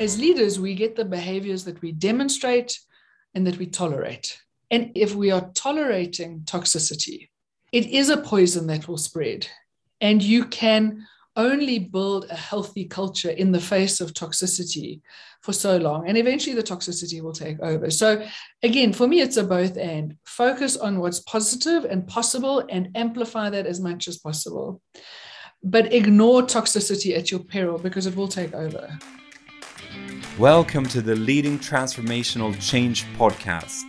As leaders, we get the behaviors that we demonstrate and that we tolerate. And if we are tolerating toxicity, it is a poison that will spread. And you can only build a healthy culture in the face of toxicity for so long. And eventually the toxicity will take over. So again, for me, it's a both and. Focus on what's positive and possible and amplify that as much as possible. But ignore toxicity at your peril because it will take over. Welcome to the Leading Transformational Change podcast.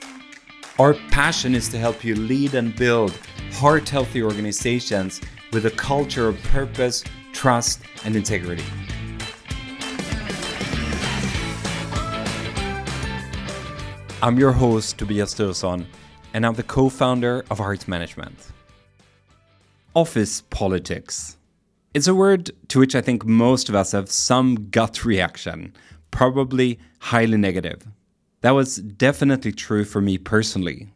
Our passion is to help you lead and build heart-healthy organizations with a culture of purpose, trust, and integrity. I'm your host, Tobias Sturlsson, and I'm the co-founder of Heart Management. Office politics. It's a word to which I think most of us have some gut reaction, probably highly negative. That was definitely true for me personally.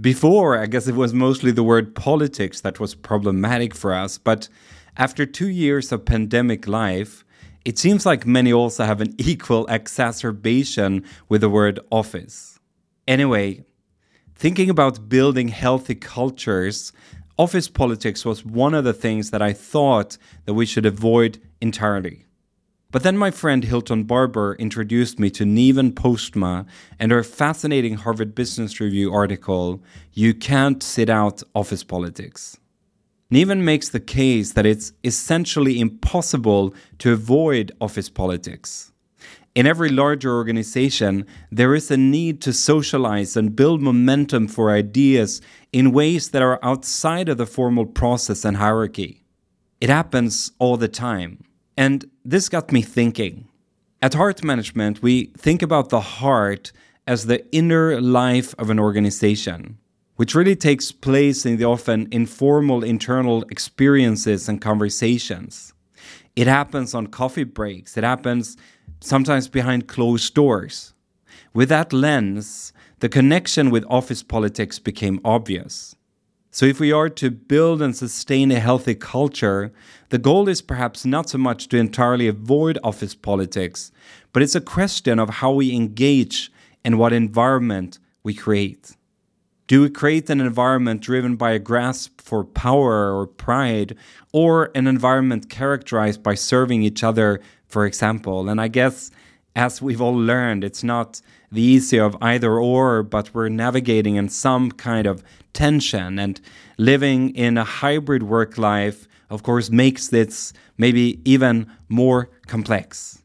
Before, I guess it was mostly the word politics that was problematic for us, but after 2 years of pandemic life, it seems like many also have an equal exacerbation with the word office. Anyway, thinking about building healthy cultures, office politics was one of the things that I thought that we should avoid entirely. But then my friend Hilton Barber introduced me to Niven Postma and her fascinating Harvard Business Review article, You Can't Sit Out Office Politics. Niven makes the case that it's essentially impossible to avoid office politics. In every larger organization, there is a need to socialize and build momentum for ideas in ways that are outside of the formal process and hierarchy. It happens all the time. And this got me thinking. At Heart Management, we think about the heart as the inner life of an organization, which really takes place in the often informal internal experiences and conversations. It happens on coffee breaks. It happens sometimes behind closed doors. With that lens, the connection with office politics became obvious. So if we are to build and sustain a healthy culture, the goal is perhaps not so much to entirely avoid office politics, but it's a question of how we engage and what environment we create. Do we create an environment driven by a grasp for power or pride, or an environment characterized by serving each other, for example? And I guess, as we've all learned, it's not the easy of either or, but we're navigating in some kind of tension, and living in a hybrid work life, of course, makes this maybe even more complex.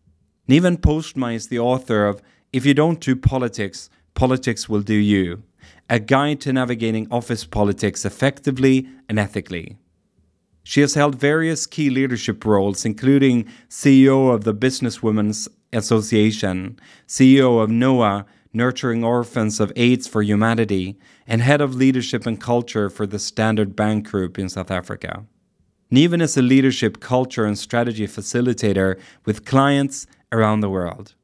Niven Postma is the author of If You Don't Do Politics, Politics Will Do You, a guide to navigating office politics effectively and ethically. She has held various key leadership roles, including CEO of the Businesswomen's Association, CEO of NOAA, Nurturing Orphans of AIDS for Humanity, and Head of Leadership and Culture for the Standard Bank Group in South Africa. Niven is a leadership, culture, and strategy facilitator with clients around the world.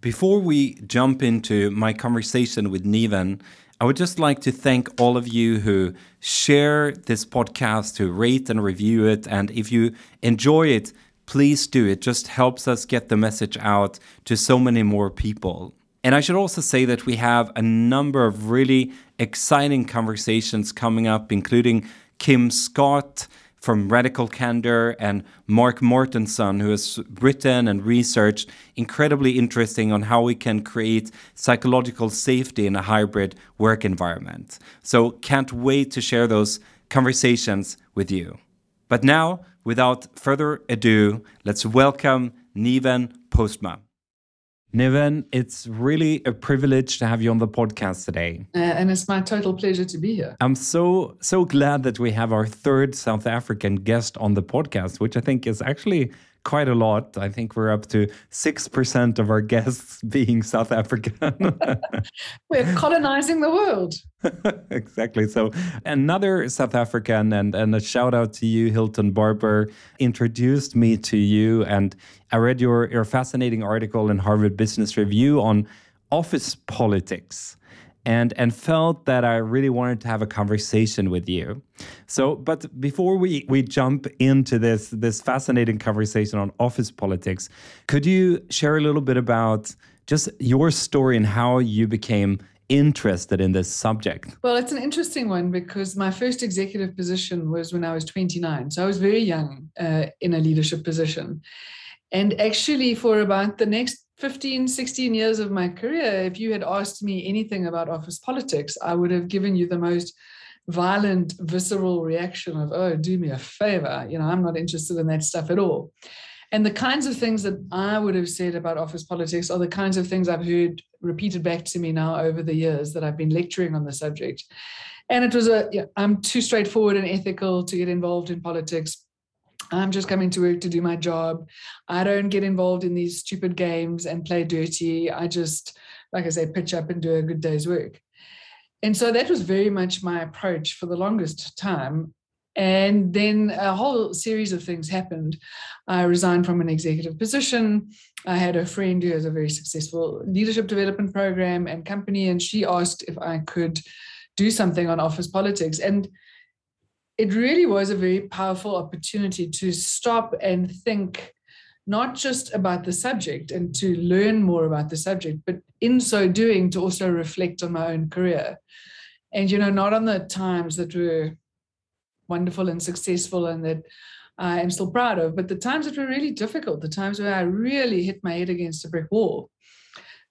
Before we jump into my conversation with Niven, I would just like to thank all of you who share this podcast, who rate and review it, and if you enjoy it, please do. It just helps us get the message out to so many more people. And I should also say that we have a number of really exciting conversations coming up, including Kim Scott from Radical Candor and Mark Mortenson, who has written and researched incredibly interesting on how we can create psychological safety in a hybrid work environment. So can't wait to share those conversations with you. But now, without further ado, let's welcome Niven Postma. Niven, it's really a privilege to have you on the podcast today. And it's my total pleasure to be here. I'm so glad that we have our third South African guest on the podcast, which I think is actually quite a lot. I think we're up to 6% of our guests being South African. We're colonizing the world. Exactly. So another South African, and a shout out to you, Hilton Barber, introduced me to you. And I read your fascinating article in Harvard Business Review on office politics. and felt that I really wanted to have a conversation with you. So, but before we jump into this fascinating conversation on office politics, could you share a little bit about just your story and how you became interested in this subject? Well, it's an interesting one because my first executive position was when I was 29. So I was very young in a leadership position. And actually for about the next 15, 16 years of my career, if you had asked me anything about office politics, I would have given you the most violent, visceral reaction of, oh, do me a favor. You know, I'm not interested in that stuff at all. And the kinds of things that I would have said about office politics are the kinds of things I've heard repeated back to me now over the years that I've been lecturing on the subject. And it was I'm too straightforward and ethical to get involved in politics. I'm just coming to work to do my job. I don't get involved in these stupid games and play dirty. I just, like I say, pitch up and do a good day's work. And so that was very much my approach for the longest time. And then a whole series of things happened. I resigned from an executive position. I had a friend who has a very successful leadership development program and company, and she asked if I could do something on office politics. And it really was a very powerful opportunity to stop and think not just about the subject and to learn more about the subject, but in so doing to also reflect on my own career. And, you know, not on the times that were wonderful and successful and that I am still proud of, but the times that were really difficult, the times where I really hit my head against a brick wall,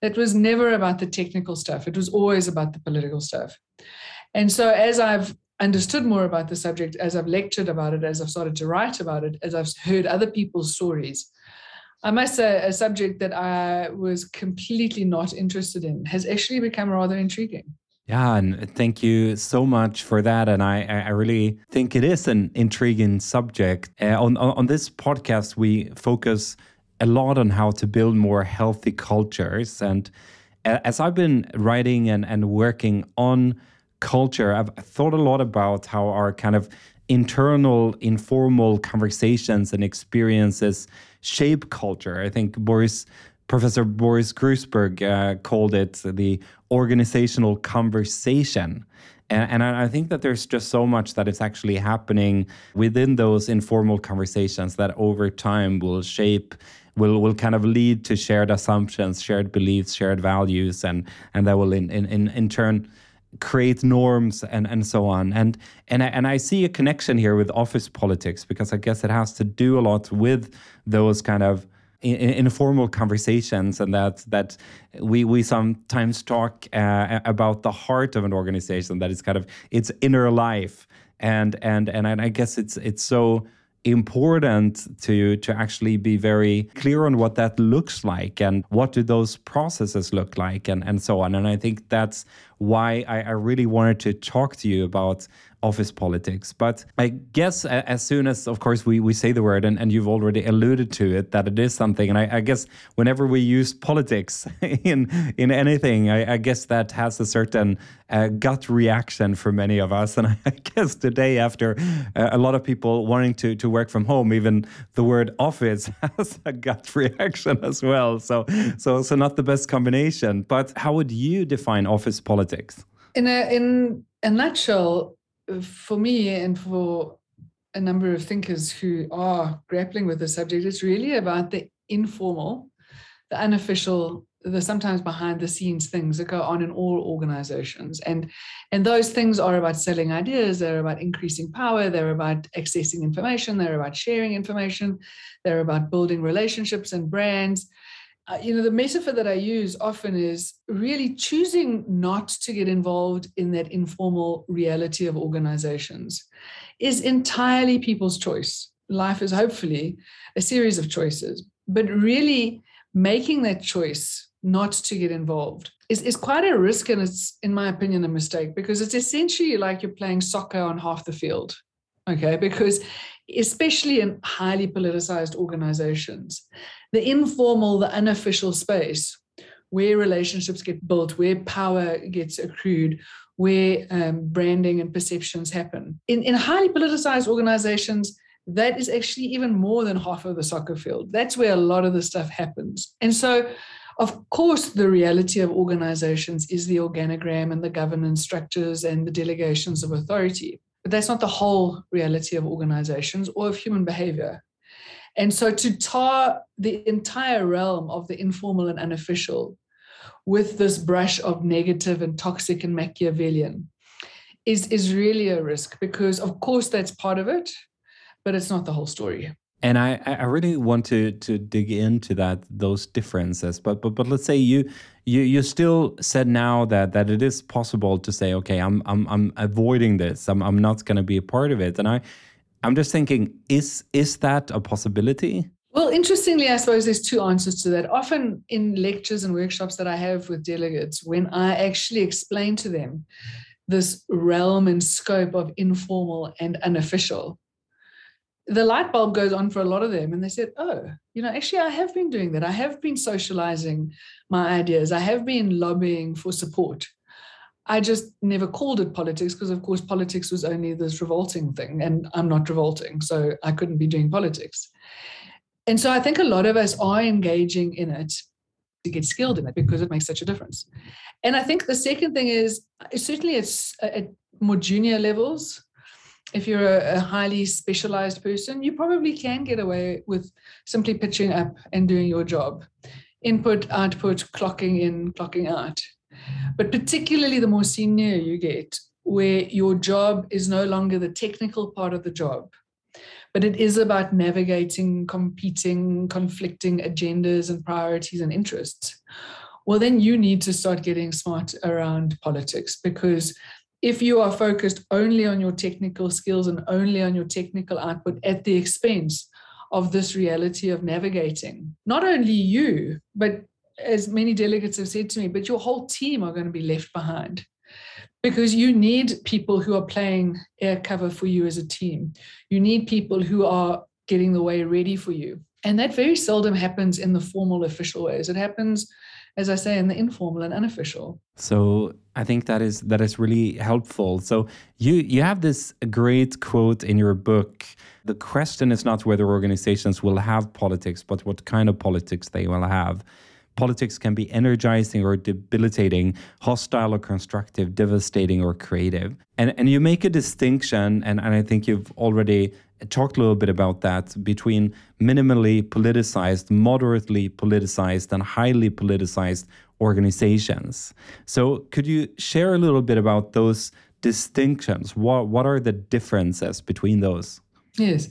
that was never about the technical stuff. It was always about the political stuff. And so as I've understood more about the subject, as I've lectured about it, as I've started to write about it, as I've heard other people's stories, I must say a subject that I was completely not interested in has actually become rather intriguing. Yeah, and thank you so much for that. And I really think it is an intriguing subject. On this podcast, we focus a lot on how to build more healthy cultures. And as I've been writing and working on culture, I've thought a lot about how our kind of internal, informal conversations and experiences shape culture. I think Professor Boris Grussberg called it the organizational conversation. And I think that there's just so much that is actually happening within those informal conversations that over time will shape, will kind of lead to shared assumptions, shared beliefs, shared values, and that will in turn create norms and so on. And I see a connection here with office politics, because I guess it has to do a lot with those kind of informal conversations, and that we sometimes talk about the heart of an organization, that is kind of its inner life, and I guess it's so important to actually be very clear on what that looks like and what do those processes look like, and so on. And I think that's why I really wanted to talk to you about office politics. But I guess as soon as, of course, we say the word, and you've already alluded to it, that it is something. And I guess whenever we use politics in anything, I guess that has a certain gut reaction for many of us. And I guess today, after a lot of people wanting to work from home, even the word office has a gut reaction as well. So not the best combination. But how would you define office politics? In a nutshell, for me and for a number of thinkers who are grappling with the subject, it's really about the informal, the unofficial, the sometimes behind the scenes things that go on in all organizations. And those things are about selling ideas, they're about increasing power, they're about accessing information, they're about sharing information, they're about building relationships and brands. You know, the metaphor that I use often is really choosing not to get involved in that informal reality of organizations is entirely people's choice. Life is hopefully a series of choices, but really making that choice not to get involved is quite a risk, and it's, in my opinion, a mistake, because it's essentially like you're playing soccer on half the field, okay? Because especially in highly politicized organizations, the informal, the unofficial space where relationships get built, where power gets accrued, where branding and perceptions happen. In highly politicized organizations, that is actually even more than half of the soccer field. That's where a lot of the stuff happens. And so Of course, the reality of organizations is the organogram and the governance structures and the delegations of authority. But that's not the whole reality of organizations or of human behavior. And so to tar the entire realm of the informal and unofficial with this brush of negative and toxic and Machiavellian is really a risk, because of course that's part of it, but it's not the whole story. And I really want to dig into that, those differences. But let's say you still said now that it is possible to say, okay, I'm avoiding this. I'm not going to be a part of it. And I'm just thinking, is that a possibility? Well, interestingly, I suppose there's two answers to that. Often in lectures and workshops that I have with delegates, when I actually explain to them this realm and scope of informal and unofficial, the light bulb goes on for a lot of them. And they said, oh, actually, I have been doing that. I have been socializing my ideas. I have been lobbying for support. I just never called it politics because, of course, politics was only this revolting thing. And I'm not revolting, so I couldn't be doing politics. And so I think a lot of us are engaging in it to get skilled in it because it makes such a difference. And I think the second thing is, certainly it's at more junior levels. If you're a highly specialized person, you probably can get away with simply pitching up and doing your job. Input, output, clocking in, clocking out. But particularly the more senior you get, where your job is no longer the technical part of the job, but it is about navigating, competing, conflicting agendas and priorities and interests, well, then you need to start getting smart around politics, because if you are focused only on your technical skills and only on your technical output at the expense of this reality of navigating, not only you, but as many delegates have said to me, but your whole team are going to be left behind, because you need people who are playing air cover for you as a team. You need people who are getting the way ready for you. And that very seldom happens in the formal official ways. It happens, as I say, in the informal and unofficial. So I think that is really helpful. So you have this great quote in your book. The question is not whether organizations will have politics, but what kind of politics they will have. Politics can be energizing or debilitating, hostile or constructive, devastating or creative. And you make a distinction, and I think you've already talked a little bit about that, between minimally politicized, moderately politicized, and highly politicized organizations. So could you share a little bit about those distinctions? What are the differences between those? Yes.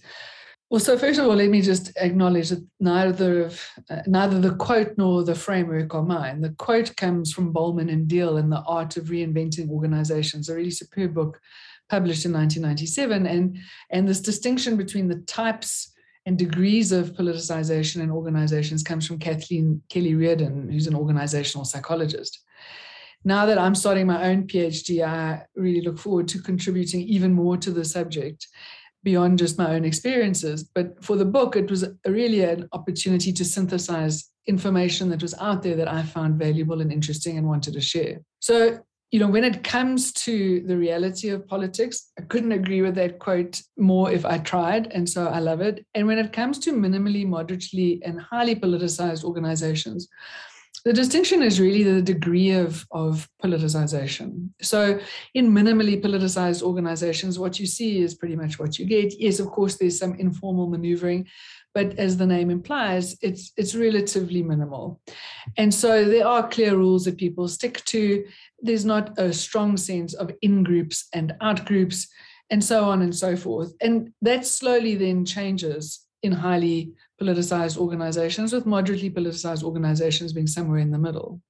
Well, so first of all, let me just acknowledge that neither the quote nor the framework are mine. The quote comes from Bowman and Deal in The Art of Reinventing Organizations, a really superb book published in 1997. And this distinction between the types and degrees of politicization in organizations comes from Kathleen Kelly Reardon, who's an organizational psychologist. Now that I'm starting my own PhD, I really look forward to contributing even more to the subject beyond just my own experiences. But for the book, it was really an opportunity to synthesize information that was out there that I found valuable and interesting and wanted to share. So, when it comes to the reality of politics, I couldn't agree with that quote more if I tried. And so I love it. And when it comes to minimally, moderately, and highly politicized organizations, the distinction is really the degree of politicization. So in minimally politicized organizations, what you see is pretty much what you get. Yes, of course, there's some informal maneuvering, but as the name implies, it's relatively minimal. And so there are clear rules that people stick to. There's not a strong sense of in-groups and out-groups and so on and so forth. And that slowly then changes in highly politicized organizations, with moderately politicized organizations being somewhere in the middle.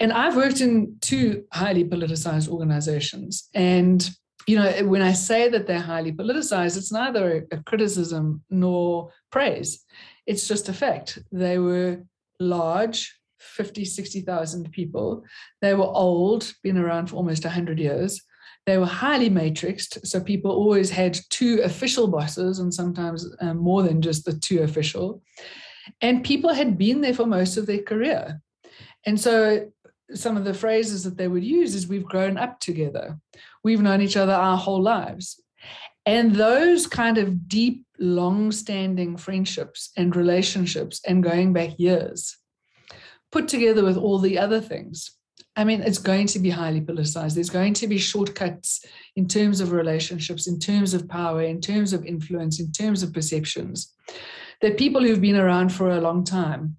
And I've worked in two highly politicized organizations. And, when I say that they're highly politicized, it's neither a criticism nor praise. It's just a fact. They were large, 50, 60,000 people. They were old, been around for almost 100 years. They were highly matrixed, so people always had two official bosses and sometimes more than just the two official. And people had been there for most of their career. And so some of the phrases that they would use is, we've grown up together. We've known each other our whole lives. And those kind of deep, long-standing friendships and relationships and going back years put together with all the other things, I mean, it's going to be highly politicized. There's going to be shortcuts in terms of relationships, in terms of power, in terms of influence, in terms of perceptions that people who've been around for a long time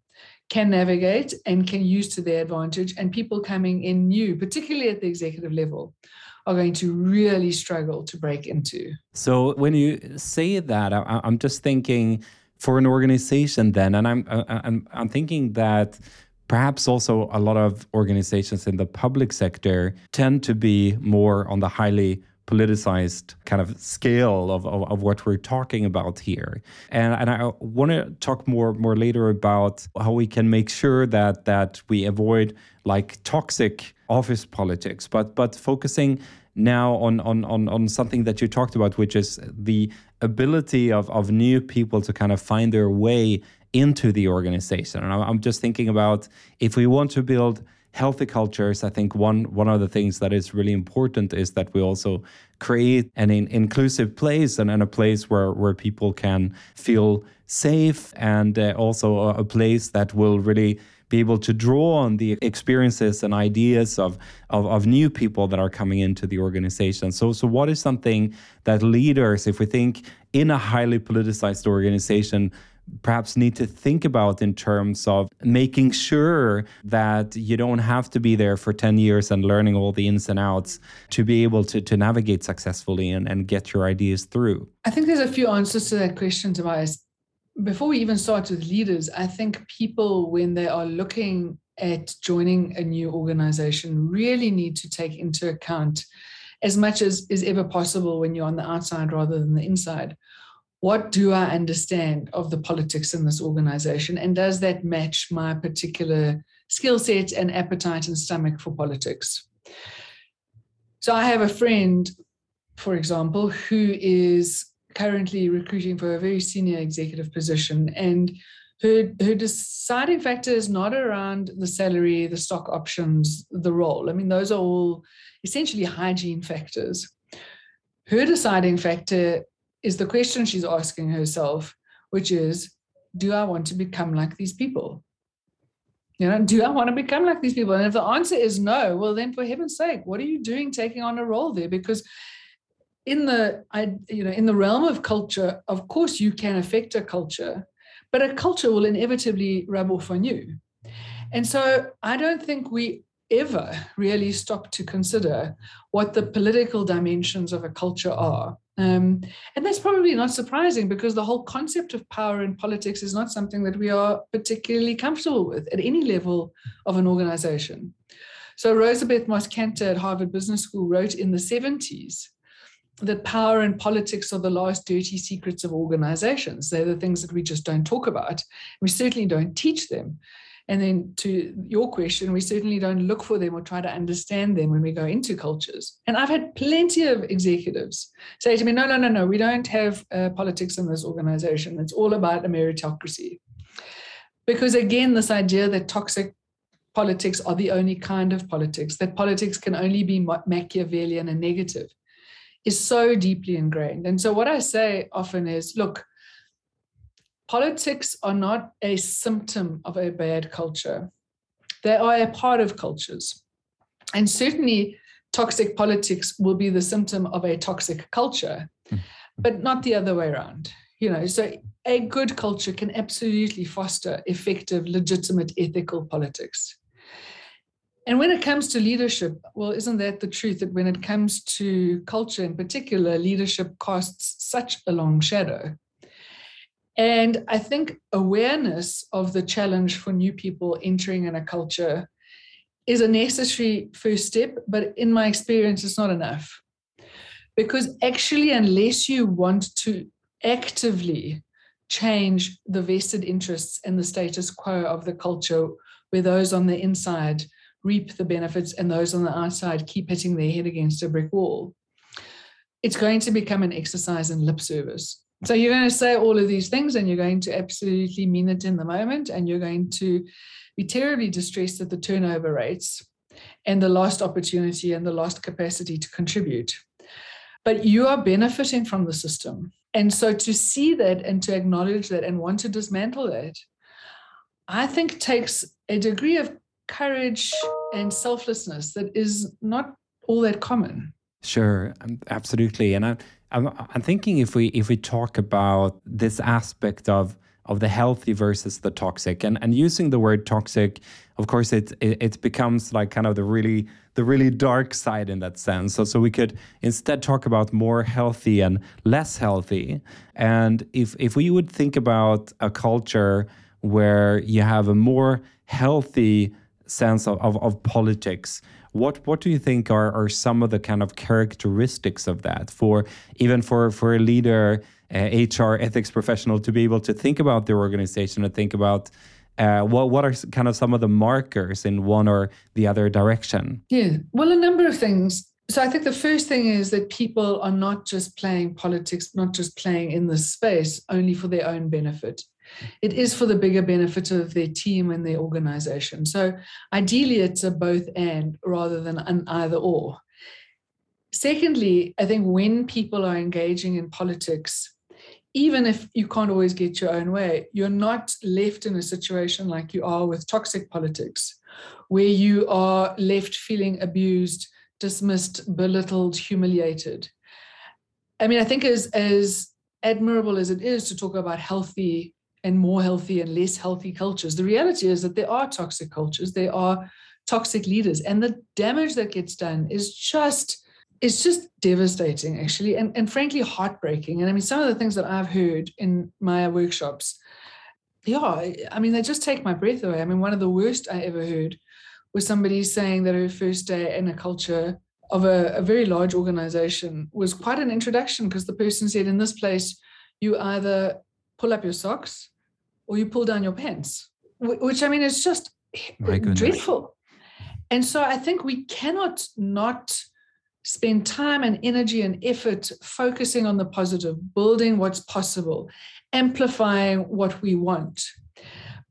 can navigate and can use to their advantage. And people coming in new, particularly at the executive level, are going to really struggle to break into. So when you say that, I'm just thinking for an organization then, and I'm thinking that perhaps also a lot of organizations in the public sector tend to be more on the highly politicized kind of scale of what we're talking about here. And I want to talk more later about how we can make sure that we avoid like toxic office politics, but focusing now on something that you talked about, which is the ability of new people to kind of find their way into the organization. And I'm just thinking about if we want to build healthy cultures, I think one of the things that is really important is that we also create an inclusive place and a place where people can feel safe, and also a place that will really be able to draw on the experiences and ideas of new people that are coming into the organization. So what is something that leaders, if we think in a highly politicized organization, perhaps need to think about in terms of making sure that you don't have to be there for 10 years and learning all the ins and outs to be able to navigate successfully and get your ideas through? I think there's a few answers to that question, Tobias. Before we even start with leaders, I think people, when they are looking at joining a new organization, really need to take into account, as much as is ever possible when you're on the outside rather than the inside, what do I understand of the politics in this organization? And does that match my particular skill set and appetite and stomach for politics? So I have a friend, for example, who is currently recruiting for a very senior executive position. And her deciding factor is not around the salary, the stock options, the role. I mean, those are all essentially hygiene factors. Her deciding factor is the question she's asking herself, which is, do I want to become like these people? You know, do I want to become like these people? And if the answer is no, well, then for heaven's sake, what are you doing taking on a role there? Because in the realm of culture, of course you can affect a culture, but a culture will inevitably rub off on you. And so I don't think we ever really stop to consider what the political dimensions of a culture are. And that's probably not surprising, because the whole concept of power in politics is not something that we are particularly comfortable with at any level of an organization. So Rosabeth Moss Kanter at Harvard Business School wrote in the 70s that power and politics are the last dirty secrets of organizations. They're the things that we just don't talk about. We certainly don't teach them. And then to your question, we certainly don't look for them or try to understand them when we go into cultures. And I've had plenty of executives say to me, no, we don't have politics in this organization. It's all about a meritocracy. Because again, this idea that toxic politics are the only kind of politics, that politics can only be Machiavellian and negative, is so deeply ingrained. And so what I say often is, look, politics are not a symptom of a bad culture. They are a part of cultures. And certainly toxic politics will be the symptom of a toxic culture, but not the other way around. You know, so a good culture can absolutely foster effective, legitimate, ethical politics. And when it comes to leadership, well, isn't that the truth, that when it comes to culture in particular, leadership casts such a long shadow? And I think awareness of the challenge for new people entering in a culture is a necessary first step, but in my experience, it's not enough. Because actually, unless you want to actively change the vested interests and the status quo of the culture, where those on the inside reap the benefits and those on the outside keep hitting their head against a brick wall, it's going to become an exercise in lip service. So you're going to say all of these things and you're going to absolutely mean it in the moment, and you're going to be terribly distressed at the turnover rates and the lost opportunity and the lost capacity to contribute. But you are benefiting from the system. And so to see that and to acknowledge that and want to dismantle that, I think takes a degree of courage and selflessness that is not all that common. Sure, absolutely. And I'm thinking if we talk about this aspect of the healthy versus the toxic, and using the word toxic, of course, it becomes like kind of the really dark side in that sense. So we could instead talk about more healthy and less healthy. And if we would think about a culture where you have a more healthy sense of politics, what do you think are some of the kind of characteristics of that for a leader, HR ethics professional, to be able to think about their organization and think about what are kind of some of the markers in one or the other direction? Yeah, well, a number of things. So I think the first thing is that people are not just playing politics, not just playing in this space only for their own benefit. It is for the bigger benefit of their team and their organization. So ideally, it's a both and rather than an either or. Secondly, I think when people are engaging in politics, even if you can't always get your own way, you're not left in a situation like you are with toxic politics, where you are left feeling abused, dismissed, belittled, humiliated. I mean, I think as admirable as it is to talk about healthy and more healthy and less healthy cultures, the reality is that there are toxic cultures, there are toxic leaders, and the damage that gets done is just devastating, actually, and frankly heartbreaking. And I mean, some of the things that I've heard in my workshops, they just take my breath away. I mean, one of the worst I ever heard was somebody saying that her first day in a culture of a very large organization was quite an introduction, because the person said, in this place, you either pull up your socks or you pull down your pants, which, I mean, is just dreadful. And so I think we cannot not spend time and energy and effort focusing on the positive, building what's possible, amplifying what we want.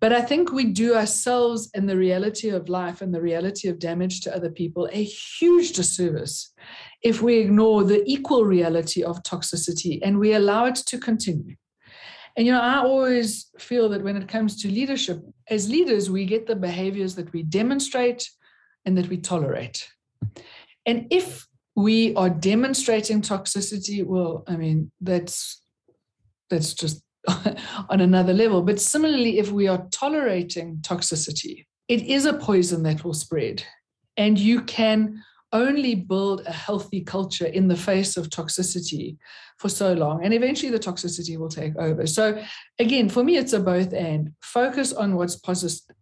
But I think we do ourselves and the reality of life and the reality of damage to other people a huge disservice if we ignore the equal reality of toxicity and we allow it to continue. And, I always feel that when it comes to leadership, as leaders, we get the behaviors that we demonstrate and that we tolerate. And if we are demonstrating toxicity, well, I mean, that's just on another level. But similarly, if we are tolerating toxicity, it is a poison that will spread. And you can only build a healthy culture in the face of toxicity for so long. And eventually the toxicity will take over. So again, for me, it's a both and. Focus on what's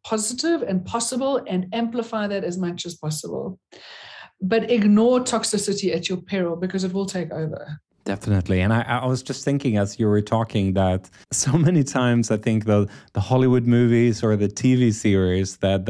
positive and possible and amplify that as much as possible. But ignore toxicity at your peril, because it will take over. Definitely. And I was just thinking as you were talking that so many times I think the Hollywood movies or the TV series that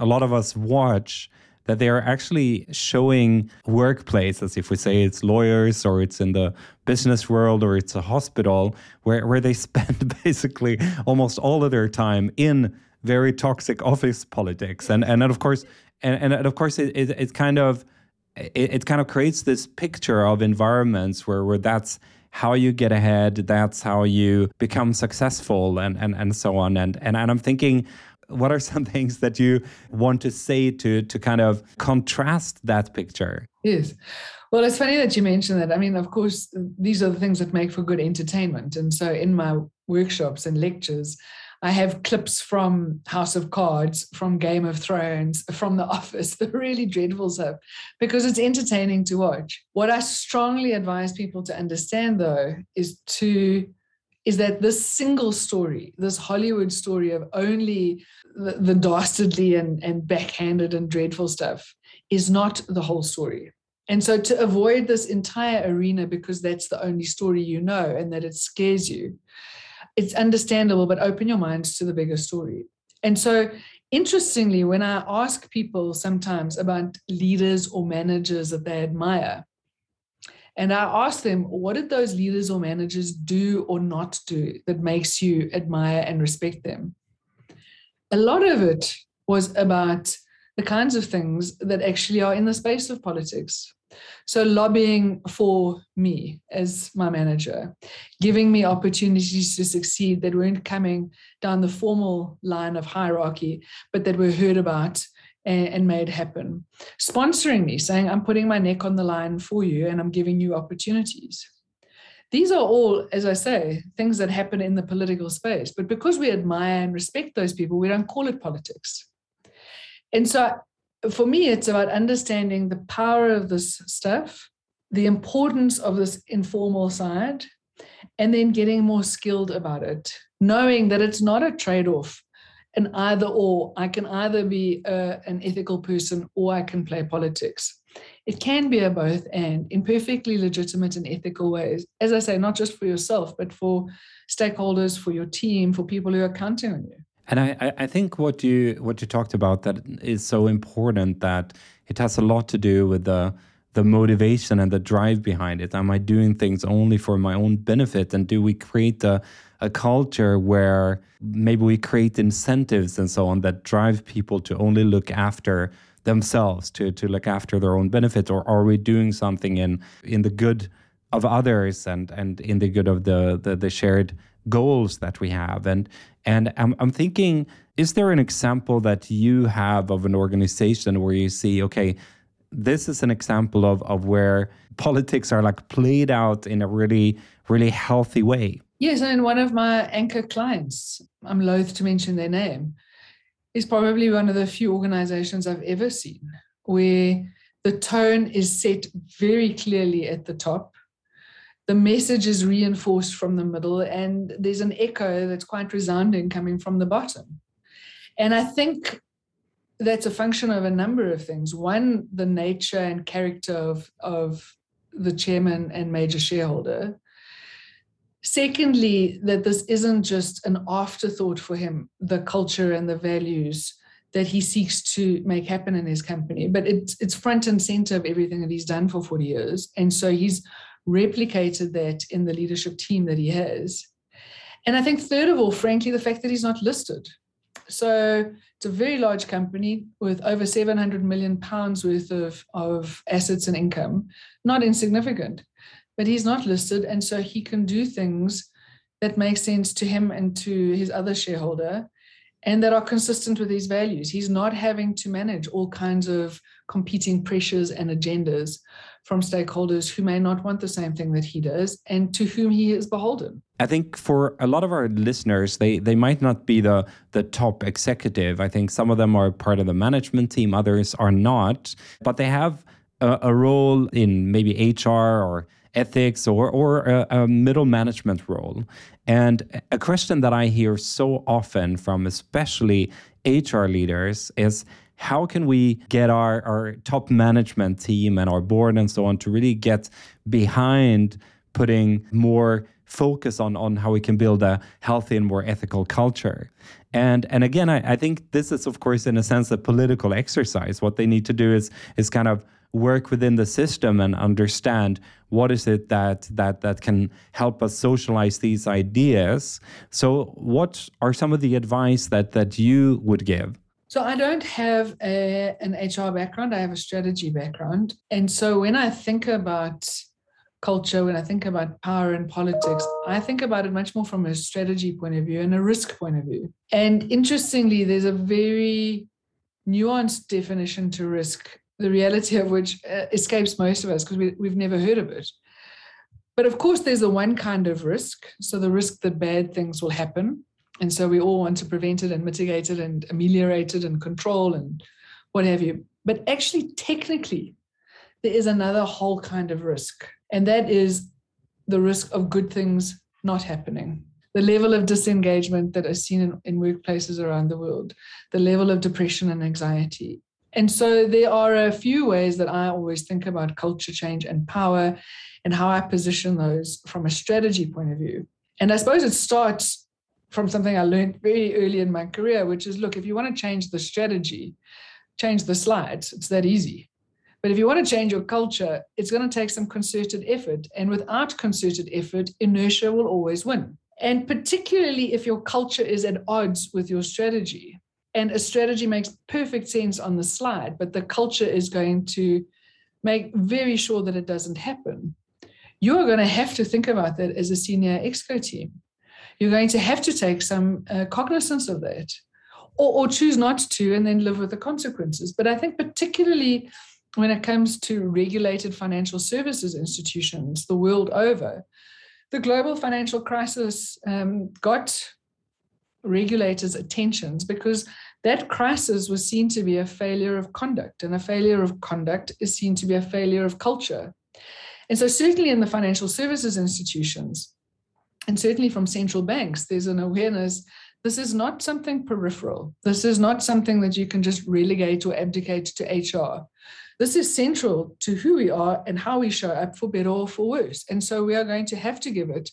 a lot of us watch, that they are actually showing workplaces, if we say it's lawyers or it's in the business world or it's a hospital, where they spend basically almost all of their time in very toxic office politics. And of course it kind of creates this picture of environments where that's how you get ahead, that's how you become successful, and so on. And I'm thinking, what are some things that you want to say to kind of contrast that picture? Yes. Well, it's funny that you mentioned that. I mean, of course, these are the things that make for good entertainment. And so in my workshops and lectures, I have clips from House of Cards, from Game of Thrones, from The Office, the really dreadful stuff, because it's entertaining to watch. What I strongly advise people to understand, though, is that this single story, this Hollywood story of only the dastardly and backhanded and dreadful stuff, is not the whole story. And so to avoid this entire arena because that's the only story you know and that it scares you, it's understandable, but open your minds to the bigger story. And so, interestingly, when I ask people sometimes about leaders or managers that they admire, and I ask them, what did those leaders or managers do or not do that makes you admire and respect them? A lot of it was about the kinds of things that actually are in the space of politics. So lobbying for me as my manager, giving me opportunities to succeed that weren't coming down the formal line of hierarchy, but that were heard about and made happen. Sponsoring me, saying, I'm putting my neck on the line for you and I'm giving you opportunities. These are all, as I say, things that happen in the political space. But because we admire and respect those people, we don't call it politics. And so for me, it's about understanding the power of this stuff, the importance of this informal side, and then getting more skilled about it, knowing that it's not a trade-off, an either or. I can either be an ethical person or I can play politics. It can be a both and in perfectly legitimate and ethical ways. As I say, not just for yourself, but for stakeholders, for your team, for people who are counting on you. And I think what you talked about that is so important, that it has a lot to do with the motivation and the drive behind it. Am I doing things only for my own benefit? And do we create a culture where maybe we create incentives and so on that drive people to only look after themselves, to look after their own benefit? Or are we doing something in the good of others and in the good of the shared goals that we have? And I'm thinking, is there an example that you have of an organization where you see, okay, this is an example of where politics are like played out in a really, really healthy way? Yes, and one of my anchor clients, I'm loath to mention their name, is probably one of the few organizations I've ever seen where the tone is set very clearly at the top. The message is reinforced from the middle, and there's an echo that's quite resounding coming from the bottom. And I think that's a function of a number of things. One, the nature and character of the chairman and major shareholder. Secondly, that this isn't just an afterthought for him, the culture and the values that he seeks to make happen in his company, but it's front and center of everything that he's done for 40 years. And so he's replicated that in the leadership team that he has. And I think third of all, frankly, the fact that he's not listed. So it's a very large company with over 700 million pounds worth of assets and income, not insignificant. But he's not listed, and so he can do things that make sense to him and to his other shareholder and that are consistent with his values. He's not having to manage all kinds of competing pressures and agendas from stakeholders who may not want the same thing that he does and to whom he is beholden. I think for a lot of our listeners, they might not be the top executive. I think some of them are part of the management team, others are not, but they have a role in maybe HR or ethics or a middle management role. And a question that I hear so often from especially HR leaders is, how can we get our top management team and our board and so on to really get behind putting more focus on how we can build a healthy and more ethical culture? And again, I think this is, of course, in a sense, a political exercise. What they need to do is kind of work within the system and understand what is it that can help us socialize these ideas. So what are some of the advice that you would give? So I don't have an HR background. I have a strategy background. And so when I think about culture, when I think about power and politics, I think about it much more from a strategy point of view and a risk point of view. And interestingly, there's a very nuanced definition to risk, the reality of which escapes most of us because we've never heard of it. But of course, there's the one kind of risk. So the risk that bad things will happen. And so we all want to prevent it and mitigate it and ameliorate it and control and what have you. But actually, technically, there is another whole kind of risk. And that is the risk of good things not happening. The level of disengagement that is seen in workplaces around the world, the level of depression and anxiety. And so there are a few ways that I always think about culture change and power and how I position those from a strategy point of view. And I suppose it starts from something I learned very early in my career, which is, look, if you want to change the strategy, change the slides. It's that easy. But if you want to change your culture, it's going to take some concerted effort. And without concerted effort, inertia will always win. And particularly if your culture is at odds with your strategy. And a strategy makes perfect sense on the slide, but the culture is going to make very sure that it doesn't happen. You're going to have to think about that as a senior exco team. You're going to have to take some cognizance of that, or choose not to and then live with the consequences. But I think particularly when it comes to regulated financial services institutions the world over, the global financial crisis got regulators' attentions because that crisis was seen to be a failure of conduct, and a failure of conduct is seen to be a failure of culture. And so certainly in the financial services institutions, and certainly from central banks, there's an awareness this is not something peripheral. This is not something that you can just relegate or abdicate to HR. This is central to who we are and how we show up, for better or for worse. And so we are going to have to give it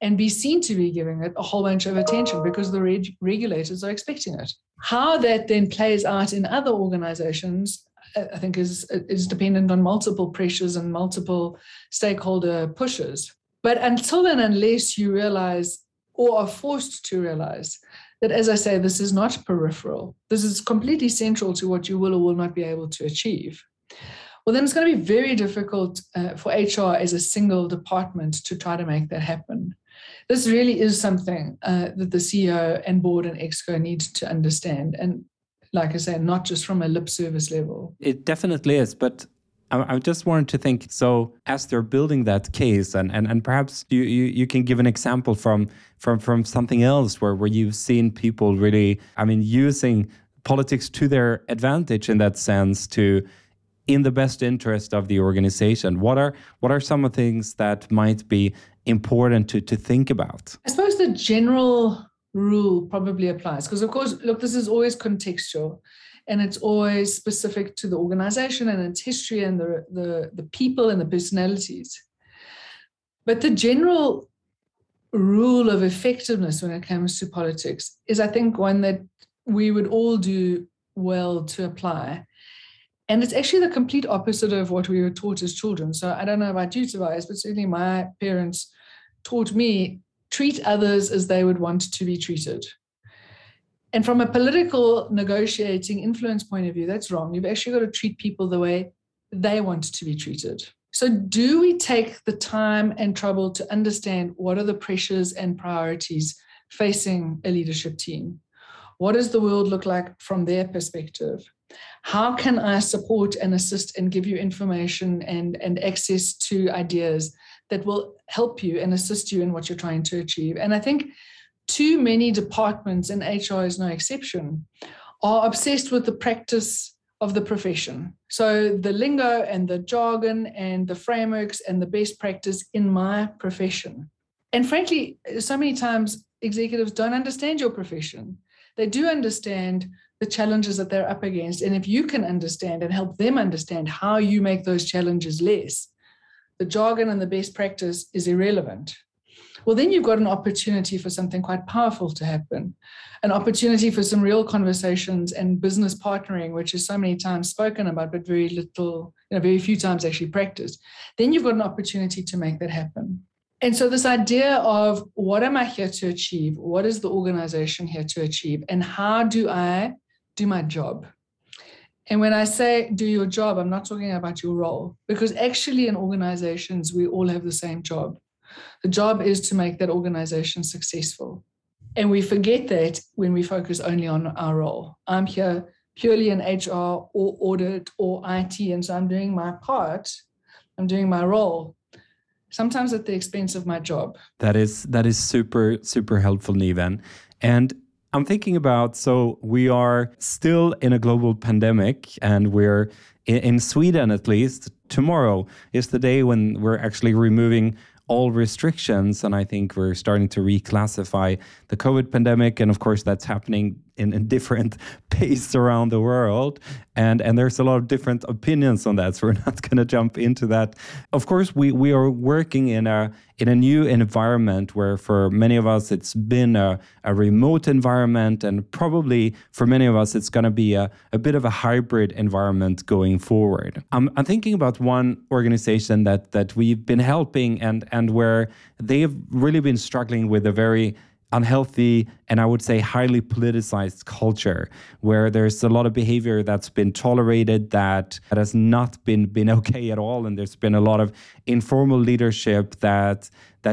and be seen to be giving it a whole bunch of attention because the regulators are expecting it. How that then plays out in other organizations, I think, is dependent on multiple pressures and multiple stakeholder pushes. But until and unless you realize or are forced to realize that, as I say, this is not peripheral. This is completely central to what you will or will not be able to achieve. Well, then it's going to be very difficult for HR as a single department to try to make that happen. This really is something that the CEO and board and ExCo need to understand. And like I say, not just from a lip service level. It definitely is, but I just wanted to think, so as they're building that case, and perhaps you can give an example from something else where you've seen people really, using politics to their advantage in that sense to, in the best interest of the organization. What are some of the things that might be important to think about? I suppose the general rule probably applies because, of course, look, this is always contextual. And it's always specific to the organization and its history and the people and the personalities. But the general rule of effectiveness when it comes to politics is, I think, one that we would all do well to apply. And it's actually the complete opposite of what we were taught as children. So I don't know about you, Tobias, but certainly my parents taught me, treat others as they would want to be treated. And from a political negotiating influence point of view, that's wrong. You've actually got to treat people the way they want to be treated. So do we take the time and trouble to understand what are the pressures and priorities facing a leadership team? What does the world look like from their perspective? How can I support and assist and give you information and access to ideas that will help you and assist you in what you're trying to achieve? And I think too many departments, and HR is no exception, are obsessed with the practice of the profession. So the lingo and the jargon and the frameworks and the best practice in my profession. And frankly, so many times executives don't understand your profession. They do understand the challenges that they're up against. And if you can understand and help them understand how you make those challenges less, the jargon and the best practice is irrelevant. Well, then you've got an opportunity for something quite powerful to happen, an opportunity for some real conversations and business partnering, which is so many times spoken about, but very little, very few times actually practiced. Then you've got an opportunity to make that happen. And so this idea of what am I here to achieve? What is the organization here to achieve? And how do I do my job? And when I say do your job, I'm not talking about your role, because actually in organizations, we all have the same job. The job is to make that organization successful. And we forget that when we focus only on our role. I'm here purely in HR or audit or IT, and so I'm doing my part, I'm doing my role, sometimes at the expense of my job. That is super, super helpful, Niven. And I'm thinking about, so we are still in a global pandemic, and we're in Sweden at least, tomorrow is the day when we're actually removing all restrictions. And I think we're starting to reclassify the COVID pandemic. And of course, that's happening in a different pace around the world. And there's a lot of different opinions on that. So we're not going to jump into that. Of course, we are working in a new environment where for many of us, it's been a remote environment. And probably for many of us, it's going to be a bit of a hybrid environment going forward. I'm thinking about one organization that we've been helping and where they've really been struggling with a very unhealthy and I would say highly politicized culture where there's a lot of behavior that's been tolerated that has not been okay at all, and there's been a lot of informal leadership that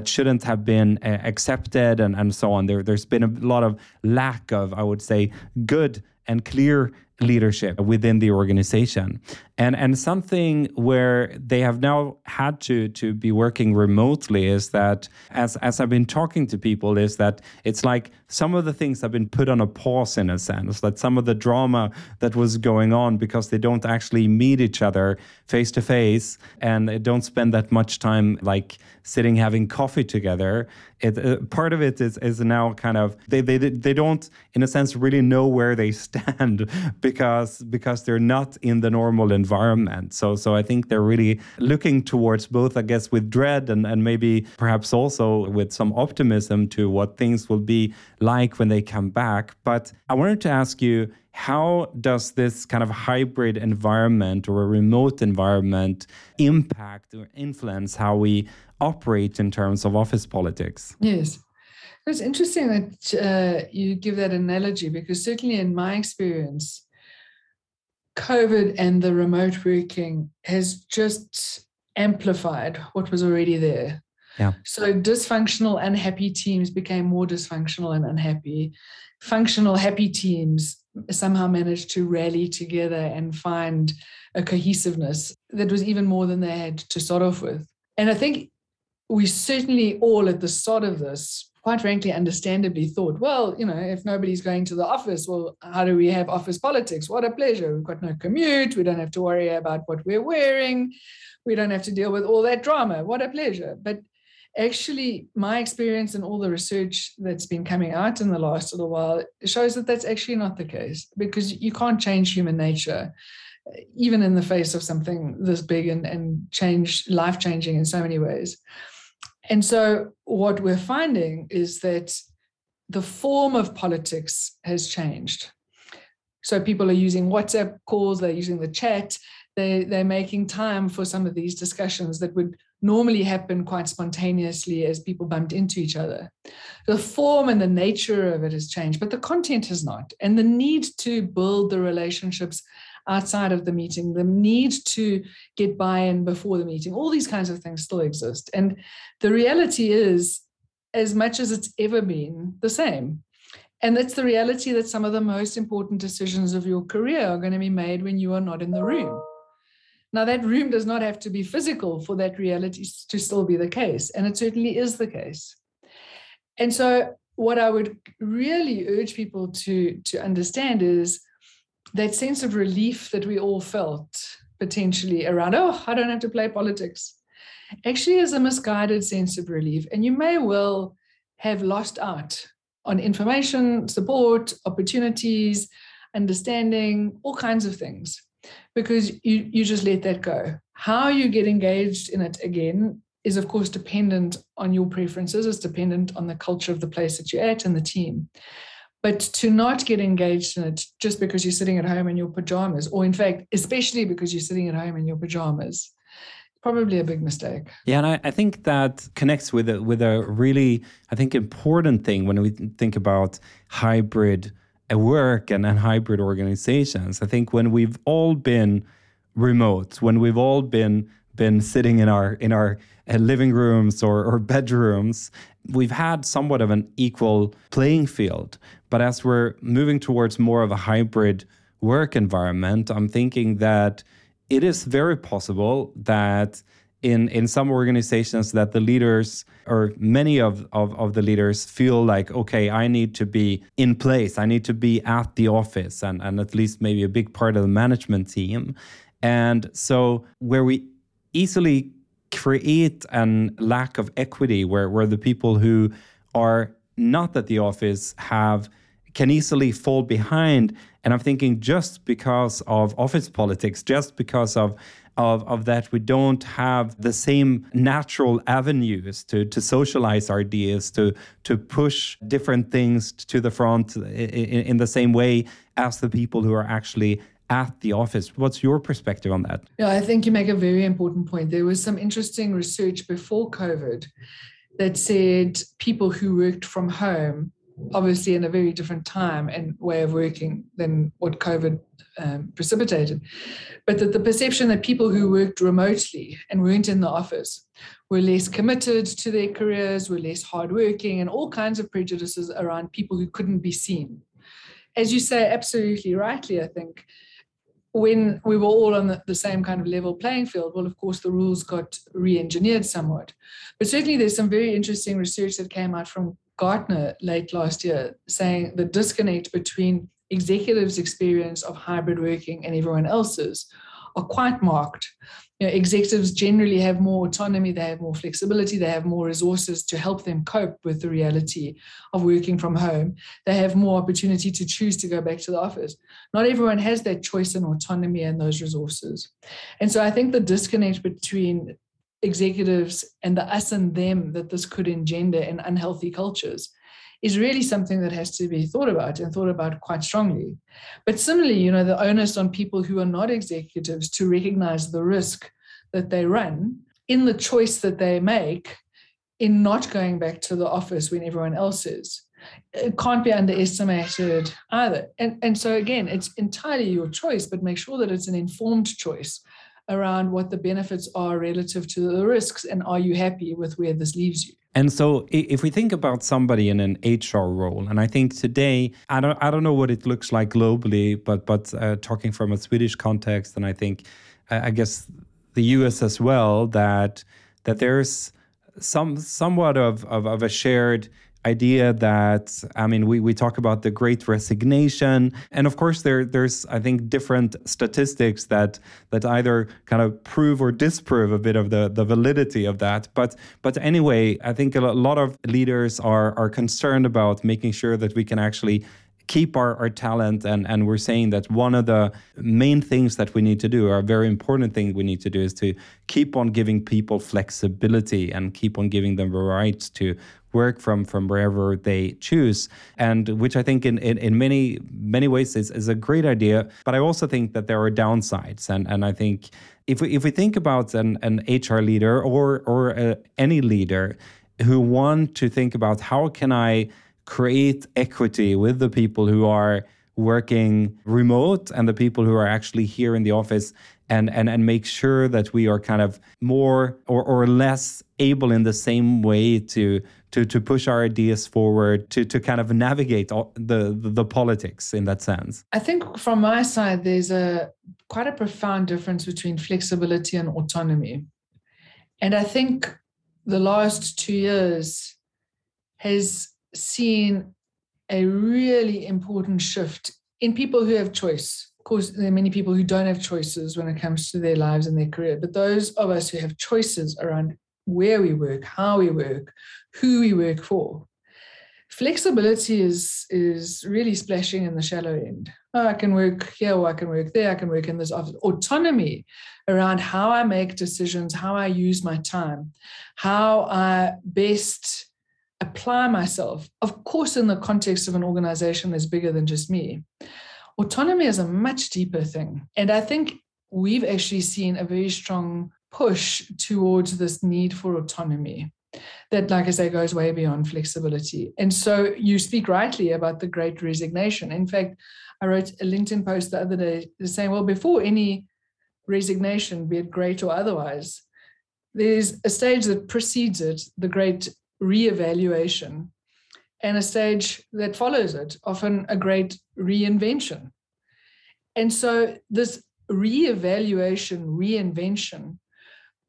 shouldn't have been accepted and so on. There's been a lot of lack of, I would say, good and clear leadership within the organization. And something where they have now had to be working remotely is that, as I've been talking to people, is that it's like some of the things have been put on a pause in a sense, that some of the drama that was going on because they don't actually meet each other face to face and they don't spend that much time like sitting having coffee together. Part of it is now kind of, they don't in a sense really know where they stand because they're not in the normal environment. So I think they're really looking towards both, I guess, with dread and maybe perhaps also with some optimism to what things will be like when they come back. But I wanted to ask you, how does this kind of hybrid environment or a remote environment impact or influence how we operate in terms of office politics? Yes. It's interesting that you give that analogy, because certainly in my experience, COVID and the remote working has just amplified what was already there. Yeah. So dysfunctional, unhappy teams became more dysfunctional and unhappy. Functional, happy teams somehow managed to rally together and find a cohesiveness that was even more than they had to start off with. And I think we certainly all at the start of this, quite frankly, understandably thought, well, you know, if nobody's going to the office, well, how do we have office politics? What a pleasure. We've got no commute. We don't have to worry about what we're wearing. We don't have to deal with all that drama. What a pleasure. But actually, my experience and all the research that's been coming out in the last little while shows that that's actually not the case, because you can't change human nature, even in the face of something this big and life-changing in so many ways. And so what we're finding is that the form of politics has changed. So people are using WhatsApp calls, they're using the chat, they're making time for some of these discussions that would normally happen quite spontaneously as people bumped into each other. The form and the nature of it has changed, but the content has not. And the need to build the relationships outside of the meeting, the need to get buy-in before the meeting, all these kinds of things still exist. And the reality is, as much as it's ever been, the same. And it's the reality that some of the most important decisions of your career are going to be made when you are not in the room. Now, that room does not have to be physical for that reality to still be the case. And it certainly is the case. And so what I would really urge people to understand is that sense of relief that we all felt potentially around, oh, I don't have to play politics, actually is a misguided sense of relief. And you may well have lost out on information, support, opportunities, understanding, all kinds of things, because you just let that go. How you get engaged in it again is, of course, dependent on your preferences. It's dependent on the culture of the place that you're at and the team. But to not get engaged in it just because you're sitting at home in your pajamas, or in fact, especially because you're sitting at home in your pajamas, probably a big mistake. Yeah, and I think that connects with a really, I think, important thing when we think about hybrid work and hybrid organizations. I think when we've all been remote, when we've all been sitting in our living rooms or bedrooms, we've had somewhat of an equal playing field. But as we're moving towards more of a hybrid work environment, I'm thinking that it is very possible that in some organizations that the leaders or many of the leaders feel like, okay, I need to be in place. I need to be at the office and at least maybe a big part of the management team. And so where we easily create a lack of equity where the people who are not at the office can easily fall behind. And I'm thinking just because of office politics, just because of that, we don't have the same natural avenues to socialize our ideas, to push different things to the front in the same way as the people who are actually at the office. What's your perspective on that? Yeah, I think you make a very important point. There was some interesting research before COVID that said people who worked from home, obviously in a very different time and way of working than what COVID precipitated, but that the perception that people who worked remotely and weren't in the office were less committed to their careers, were less hardworking, and all kinds of prejudices around people who couldn't be seen. As you say, absolutely rightly, I think, when we were all on the same kind of level playing field, well, of course, the rules got re-engineered somewhat. But certainly there's some very interesting research that came out from Gartner late last year saying the disconnect between executives' experience of hybrid working and everyone else's are quite marked. You know, executives generally have more autonomy, they have more flexibility, they have more resources to help them cope with the reality of working from home. They have more opportunity to choose to go back to the office. Not everyone has that choice and autonomy and those resources. And so I think the disconnect between executives and the us and them that this could engender in unhealthy cultures is really something that has to be thought about and thought about quite strongly. But similarly, you know, the onus on people who are not executives to recognize the risk that they run in the choice that they make in not going back to the office when everyone else is. It can't be underestimated either. And so again, it's entirely your choice, but make sure that it's an informed choice around what the benefits are relative to the risks, and are you happy with where this leaves you? And so if we think about somebody in an HR role, and I think today, I don't know what it looks like globally, but talking from a Swedish context, and I think, I guess the US as well, that there's somewhat of a shared idea that, I mean, we talk about the Great Resignation, and of course there's I think different statistics that either kind of prove or disprove a bit of the validity of that, but anyway, I think a lot of leaders are concerned about making sure that we can actually keep our talent, and we're saying that one of the main things that we need to do, or a very important thing we need to do, is to keep on giving people flexibility and keep on giving them the rights to work from wherever they choose, and which I think in many ways is a great idea. But I also think that there are downsides, and I think if we think about an HR leader or any leader who want to think about how can I create equity with the people who are working remote and the people who are actually here in the office, and make sure that we are kind of more or less able in the same way to push our ideas forward, to kind of navigate the politics in that sense. I think from my side, there's quite a profound difference between flexibility and autonomy. And I think the last 2 years has seen a really important shift in people who have choice. Of course, there are many people who don't have choices when it comes to their lives and their career, but those of us who have choices around where we work, how we work, who we work for, flexibility is really splashing in the shallow end. Oh, I can work here, or I can work there, I can work in this office. Autonomy around how I make decisions, how I use my time, how I best apply myself, of course, in the context of an organization that's bigger than just me. Autonomy is a much deeper thing. And I think we've actually seen a very strong push towards this need for autonomy that, like I say, goes way beyond flexibility. And so you speak rightly about the Great Resignation. In fact, I wrote a LinkedIn post the other day saying, well, before any resignation, be it great or otherwise, there's a stage that precedes it, the Great Reevaluation, and a stage that follows it, often a great reinvention. And so this reevaluation, reinvention,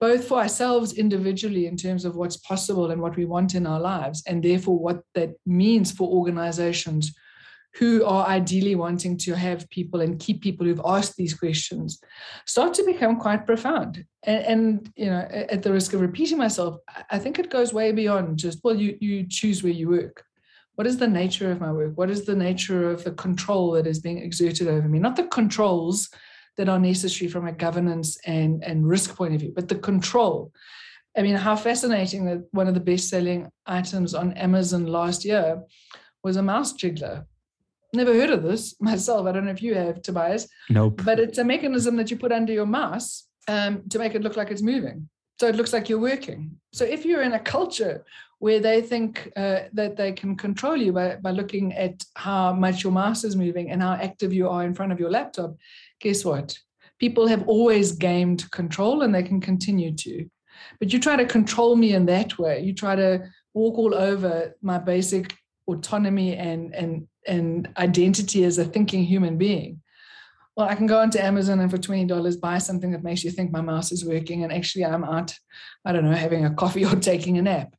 both for ourselves individually in terms of what's possible and what we want in our lives, and therefore what that means for organizations who are ideally wanting to have people and keep people who've asked these questions, start to become quite profound. And you know, at the risk of repeating myself, I think it goes way beyond just, well, you choose where you work. What is the nature of my work? What is the nature of the control that is being exerted over me? Not the controls that are necessary from a governance and risk point of view, but the control. I mean, how fascinating that one of the best-selling items on Amazon last year was a mouse jiggler. Never heard of this myself. I don't know if you have, Tobias. Nope. But it's a mechanism that you put under your mouse to make it look like it's moving. So it looks like you're working. So if you're in a culture where they think that they can control you by looking at how much your mouse is moving and how active you are in front of your laptop, guess what? People have always gained control and they can continue to. But you try to control me in that way. You try to walk all over my basic autonomy and identity as a thinking human being. Well, I can go onto Amazon and for $20 buy something that makes you think my mouse is working and actually I'm out, I don't know, having a coffee or taking a nap.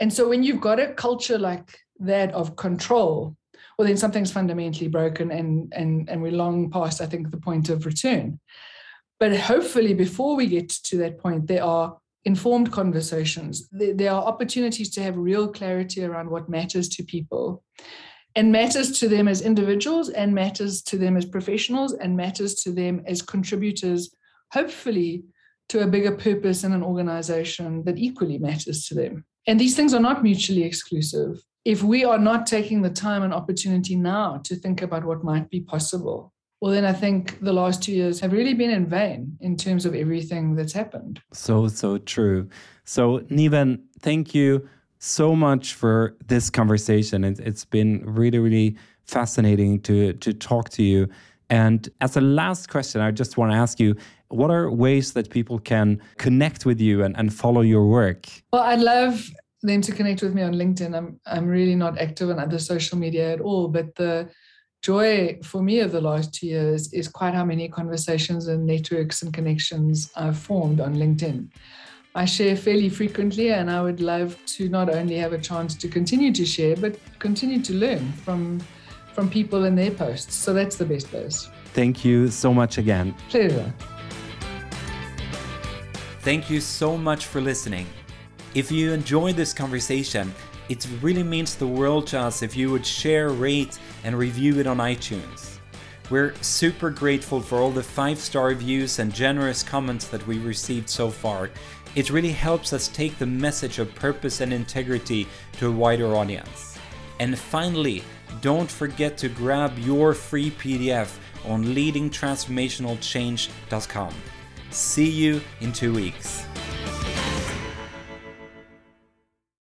And so when you've got a culture like that of control, well, then something's fundamentally broken and we're long past, I think, the point of return. But hopefully before we get to that point, there are informed conversations. There are opportunities to have real clarity around what matters to people and matters to them as individuals and matters to them as professionals and matters to them as contributors, hopefully to a bigger purpose in an organization that equally matters to them. And these things are not mutually exclusive. If we are not taking the time and opportunity now to think about what might be possible, well, then I think the last 2 years have really been in vain in terms of everything that's happened. So true. So Niven, thank you so much for this conversation. It's been really, really fascinating to talk to you. And as a last question, I just want to ask you, what are ways that people can connect with you and follow your work? Well, I'd love them to connect with me on LinkedIn. I'm really not active on other social media at all, but the joy for me of the last 2 years is quite how many conversations and networks and connections I've formed on LinkedIn. I share fairly frequently and I would love to not only have a chance to continue to share, but continue to learn from people and their posts. So that's the best place. Thank you so much again. Pleasure. Thank you so much for listening. If you enjoyed this conversation, it really means the world to us if you would share, rate, and review it on iTunes. We're super grateful for all the 5-star reviews and generous comments that we received so far. It really helps us take the message of purpose and integrity to a wider audience. And finally, don't forget to grab your free PDF on leadingtransformationalchange.com. See you in 2 weeks.